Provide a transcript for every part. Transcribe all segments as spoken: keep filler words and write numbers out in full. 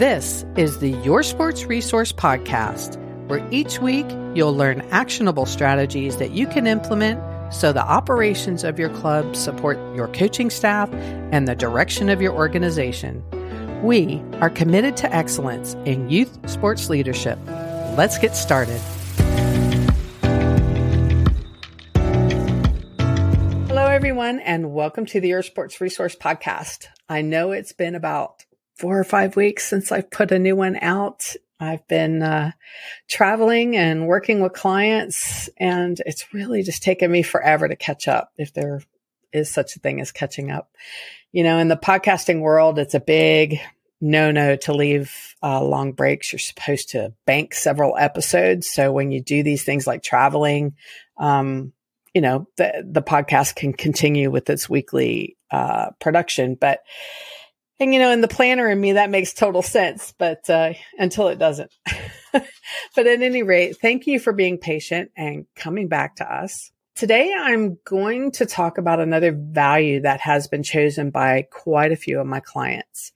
This is the Your Sports Resource Podcast, where each week you'll learn actionable strategies that you can implement so the operations of your club support your coaching staff and the direction of your organization. We are committed to excellence in youth sports leadership. Let's get started. Hello, everyone, and welcome to the Your Sports Resource Podcast. I know it's been about four or five weeks since I've put a new one out. I've been uh, traveling and working with clients, and it's really just taken me forever to catch up, if there is such a thing as catching up. You know, in the podcasting world, it's a big no-no to leave uh, long breaks. You're supposed to bank several episodes. So when you do these things like traveling, um, you know, the, the podcast can continue with its weekly uh, production, but And, you know, in the planner in me, that makes total sense, but uh, until it doesn't. But at any rate, thank you for being patient and coming back to us. Today, I'm going to talk about another value that has been chosen by quite a few of my clients.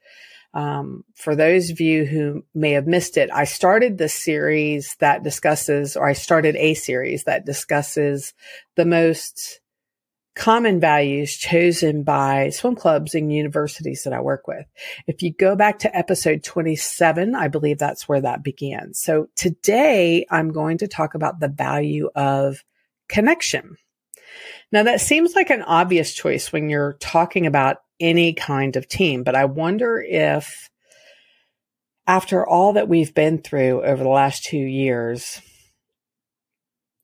Um, for those of you who may have missed it, I started this series that discusses, or I started a series that discusses the most common values chosen by swim clubs and universities that I work with. If you go back to episode twenty-seven, I believe that's where that began. So today I'm going to talk about the value of connection. Now that seems like an obvious choice when you're talking about any kind of team, but I wonder if after all that we've been through over the last two years,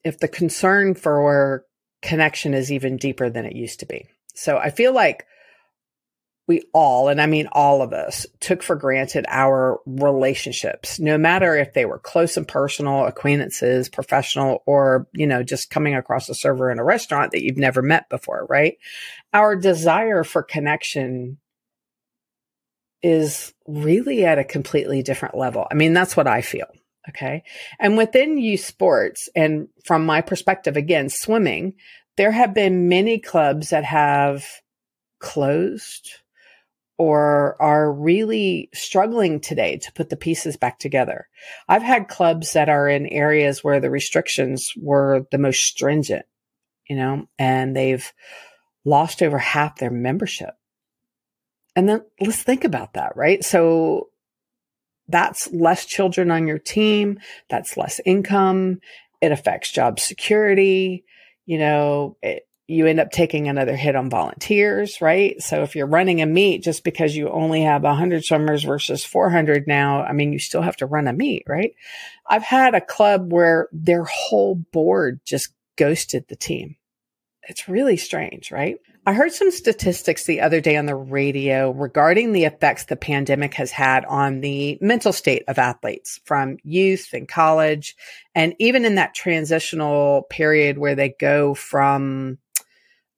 if the concern for connection is even deeper than it used to be. So I feel like we all, and I mean all of us, took for granted our relationships, no matter if they were close and personal, acquaintances, professional, or, you know, just coming across a server in a restaurant that you've never met before, right? Our desire for connection is really at a completely different level. I mean, that's what I feel. Okay. And within youth sports, and from my perspective, again, swimming, there have been many clubs that have closed or are really struggling today to put the pieces back together. I've had clubs that are in areas where the restrictions were the most stringent, you know, and they've lost over half their membership. And then let's think about that, right? So that's less children on your team. That's less income. It affects job security. You know, it, you end up taking another hit on volunteers, right? So if you're running a meet, just because you only have one hundred swimmers versus four hundred now, I mean, you still have to run a meet, right? I've had a club where their whole board just ghosted the team. It's really strange, right? I heard some statistics the other day on the radio regarding the effects the pandemic has had on the mental state of athletes from youth and college, and even in that transitional period where they go from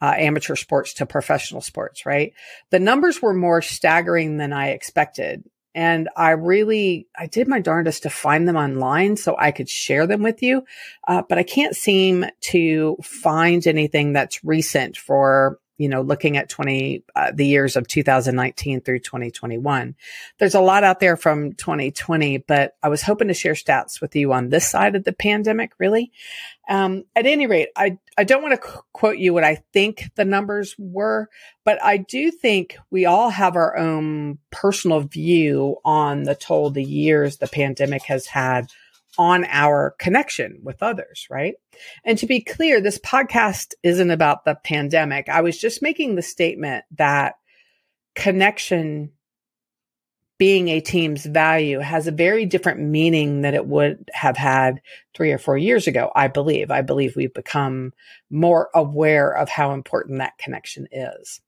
uh, amateur sports to professional sports, right? The numbers were more staggering than I expected. And I really, I did my darndest to find them online so I could share them with you. Uh, but I can't seem to find anything that's recent for, you know, looking at twenty, uh, the years of two thousand nineteen through twenty twenty-one. There's a lot out there from twenty twenty, but I was hoping to share stats with you on this side of the pandemic, really. Um, at any rate, I, I don't want to c- quote you what I think the numbers were, but I do think we all have our own personal view on the toll the years the pandemic has had on our connection with others, right? And to be clear, this podcast isn't about the pandemic. I was just making the statement that connection being a team's value has a very different meaning than it would have had three or four years ago, I believe. I believe we've become more aware of how important that connection is.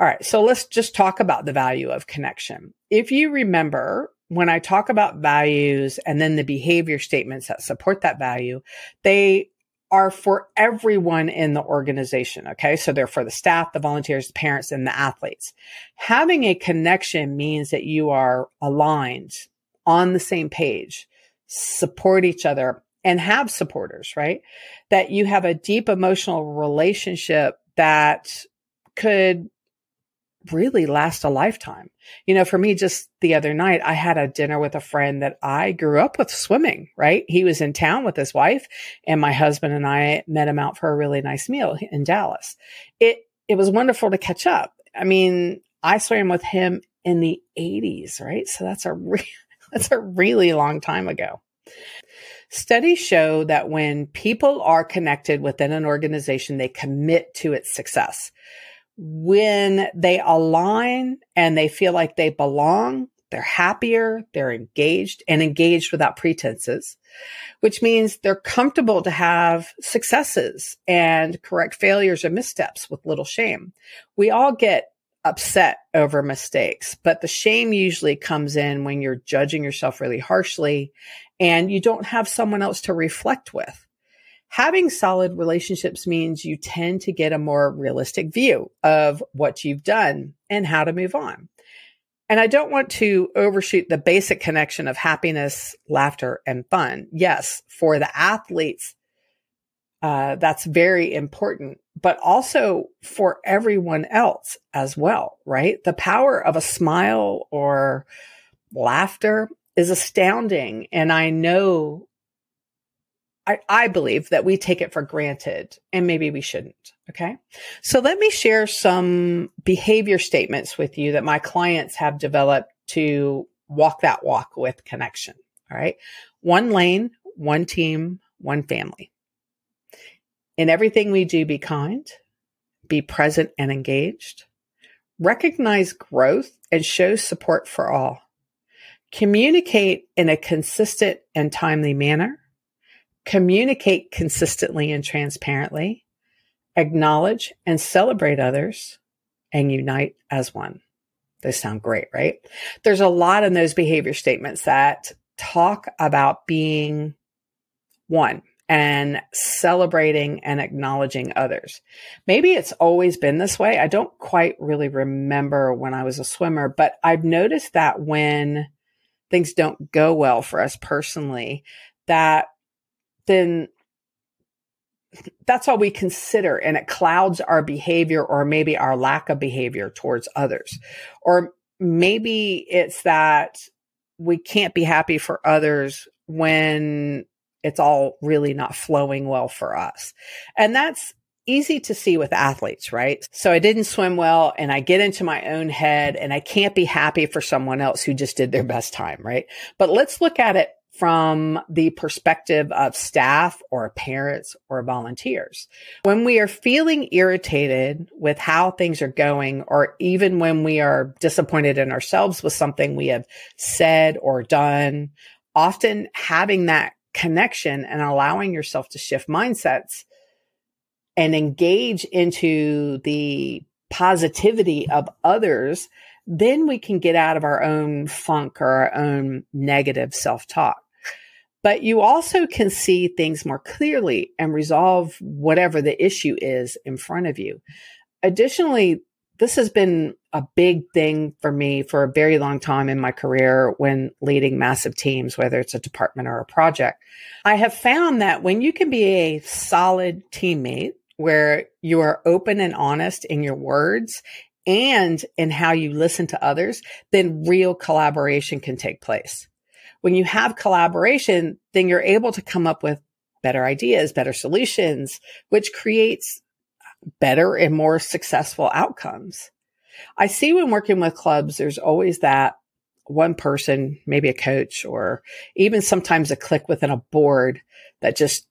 All right, so let's just talk about the value of connection. If you remember, when I talk about values and then the behavior statements that support that value, they are for everyone in the organization, okay? So they're for the staff, the volunteers, the parents, and the athletes. Having a connection means that you are aligned, on the same page, support each other, and have supporters, right? That you have a deep emotional relationship that could really last a lifetime. You know, for me, just the other night, I had a dinner with a friend that I grew up with swimming, right? He was in town with his wife, and my husband and I met him out for a really nice meal in Dallas. It, it was wonderful to catch up. I mean, I swam with him in the eighties, right? So that's a re- that's a really long time ago. Studies show that when people are connected within an organization, they commit to its success. When they align and they feel like they belong, they're happier, they're engaged, and engaged without pretenses, which means they're comfortable to have successes and correct failures or missteps with little shame. We all get upset over mistakes, but the shame usually comes in when you're judging yourself really harshly and you don't have someone else to reflect with. Having solid relationships means you tend to get a more realistic view of what you've done and how to move on. And I don't want to overshoot the basic connection of happiness, laughter, and fun. Yes, for the athletes, uh, that's very important, but also for everyone else as well, right? The power of a smile or laughter is astounding. And I know I, I believe that we take it for granted, and maybe we shouldn't, okay? So let me share some behavior statements with you that my clients have developed to walk that walk with connection, all right? One lane, one team, one family. In everything we do, be kind, be present and engaged, recognize growth, and show support for all. Communicate in a consistent and timely manner. Communicate consistently and transparently, acknowledge and celebrate others, and unite as one. Those sound great, right? There's a lot in those behavior statements that talk about being one and celebrating and acknowledging others. Maybe it's always been this way. I don't quite really remember when I was a swimmer, but I've noticed that when things don't go well for us personally, that then that's all we consider, and it clouds our behavior or maybe our lack of behavior towards others. Or maybe it's that we can't be happy for others when it's all really not flowing well for us. And that's easy to see with athletes, right? So I didn't swim well, and I get into my own head, and I can't be happy for someone else who just did their best time, right? But let's look at it from the perspective of staff or parents or volunteers. When we are feeling irritated with how things are going, or even when we are disappointed in ourselves with something we have said or done, often having that connection and allowing yourself to shift mindsets and engage into the positivity of others, then we can get out of our own funk or our own negative self-talk. But you also can see things more clearly and resolve whatever the issue is in front of you. Additionally, this has been a big thing for me for a very long time in my career when leading massive teams, whether it's a department or a project. I have found that when you can be a solid teammate, where you are open and honest in your words and in how you listen to others, then real collaboration can take place. When you have collaboration, then you're able to come up with better ideas, better solutions, which creates better and more successful outcomes. I see when working with clubs, there's always that one person, maybe a coach, or even sometimes a clique within a board that just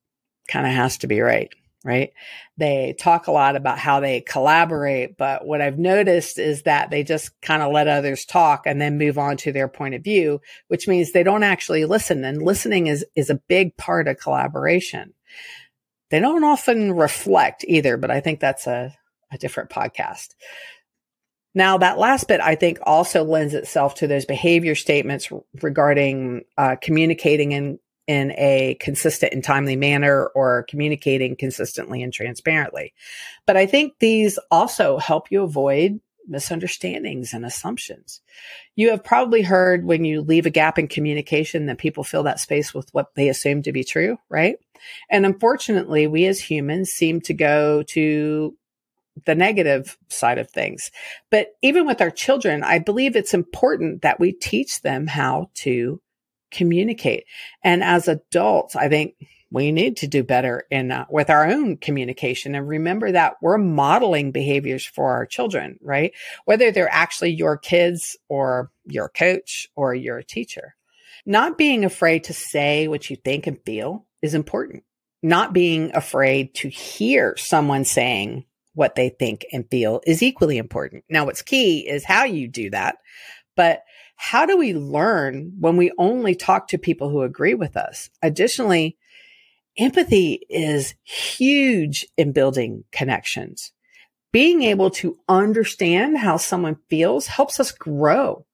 kind of has to be right. Right? They talk a lot about how they collaborate, but what I've noticed is that they just kind of let others talk and then move on to their point of view, which means they don't actually listen. And listening is, is a big part of collaboration. They don't often reflect either, but I think that's a, a different podcast. Now, that last bit, I think, also lends itself to those behavior statements regarding uh, communicating and in a consistent and timely manner, or communicating consistently and transparently. But I think these also help you avoid misunderstandings and assumptions. You have probably heard when you leave a gap in communication that people fill that space with what they assume to be true, right? And unfortunately, we as humans seem to go to the negative side of things. But even with our children, I believe it's important that we teach them how to communicate. And as adults, I think we need to do better in uh, with our own communication. And remember that we're modeling behaviors for our children, right? Whether they're actually your kids or your coach or your teacher. Not being afraid to say what you think and feel is important. Not being afraid to hear someone saying what they think and feel is equally important. Now, what's key is how you do that. But how do we learn when we only talk to people who agree with us? Additionally, empathy is huge in building connections. Being able to understand how someone feels helps us grow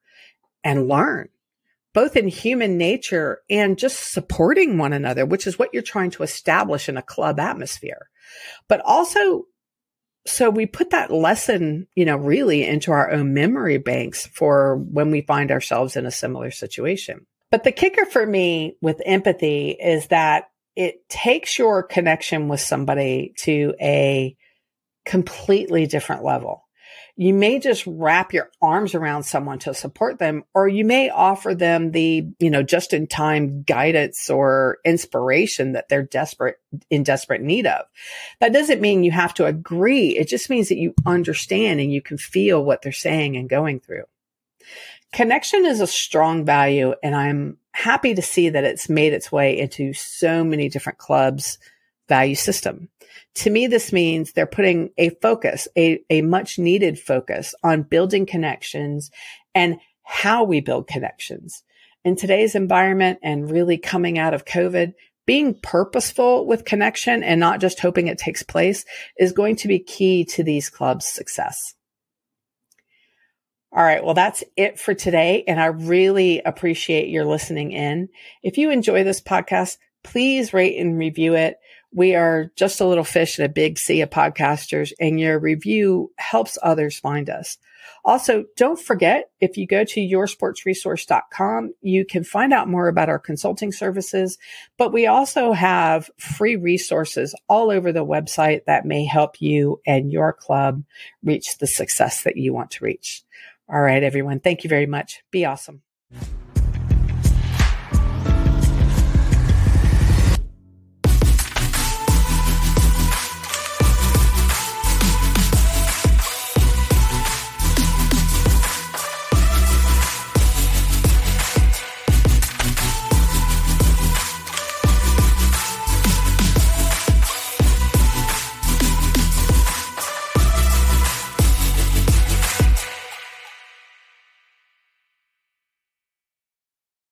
and learn, both in human nature and just supporting one another, which is what you're trying to establish in a club atmosphere. But also, so we put that lesson, you know, really into our own memory banks for when we find ourselves in a similar situation. But the kicker for me with empathy is that it takes your connection with somebody to a completely different level. You may just wrap your arms around someone to support them, or you may offer them the, you know, just-in-time guidance or inspiration that they're desperate in desperate need of. That doesn't mean you have to agree. It just means that you understand and you can feel what they're saying and going through. Connection is a strong value, and I'm happy to see that it's made its way into so many different clubs' value system. To me, this means they're putting a focus, a, a much needed focus on building connections and how we build connections. In today's environment and really coming out of COVID, being purposeful with connection and not just hoping it takes place is going to be key to these clubs' success. All right. Well, that's it for today. And I really appreciate your listening in. If you enjoy this podcast, please rate and review it. We are just a little fish in a big sea of podcasters, and your review helps others find us. Also, don't forget, if you go to your sports resource dot com, you can find out more about our consulting services, but we also have free resources all over the website that may help you and your club reach the success that you want to reach. All right, everyone. Thank you very much. Be awesome.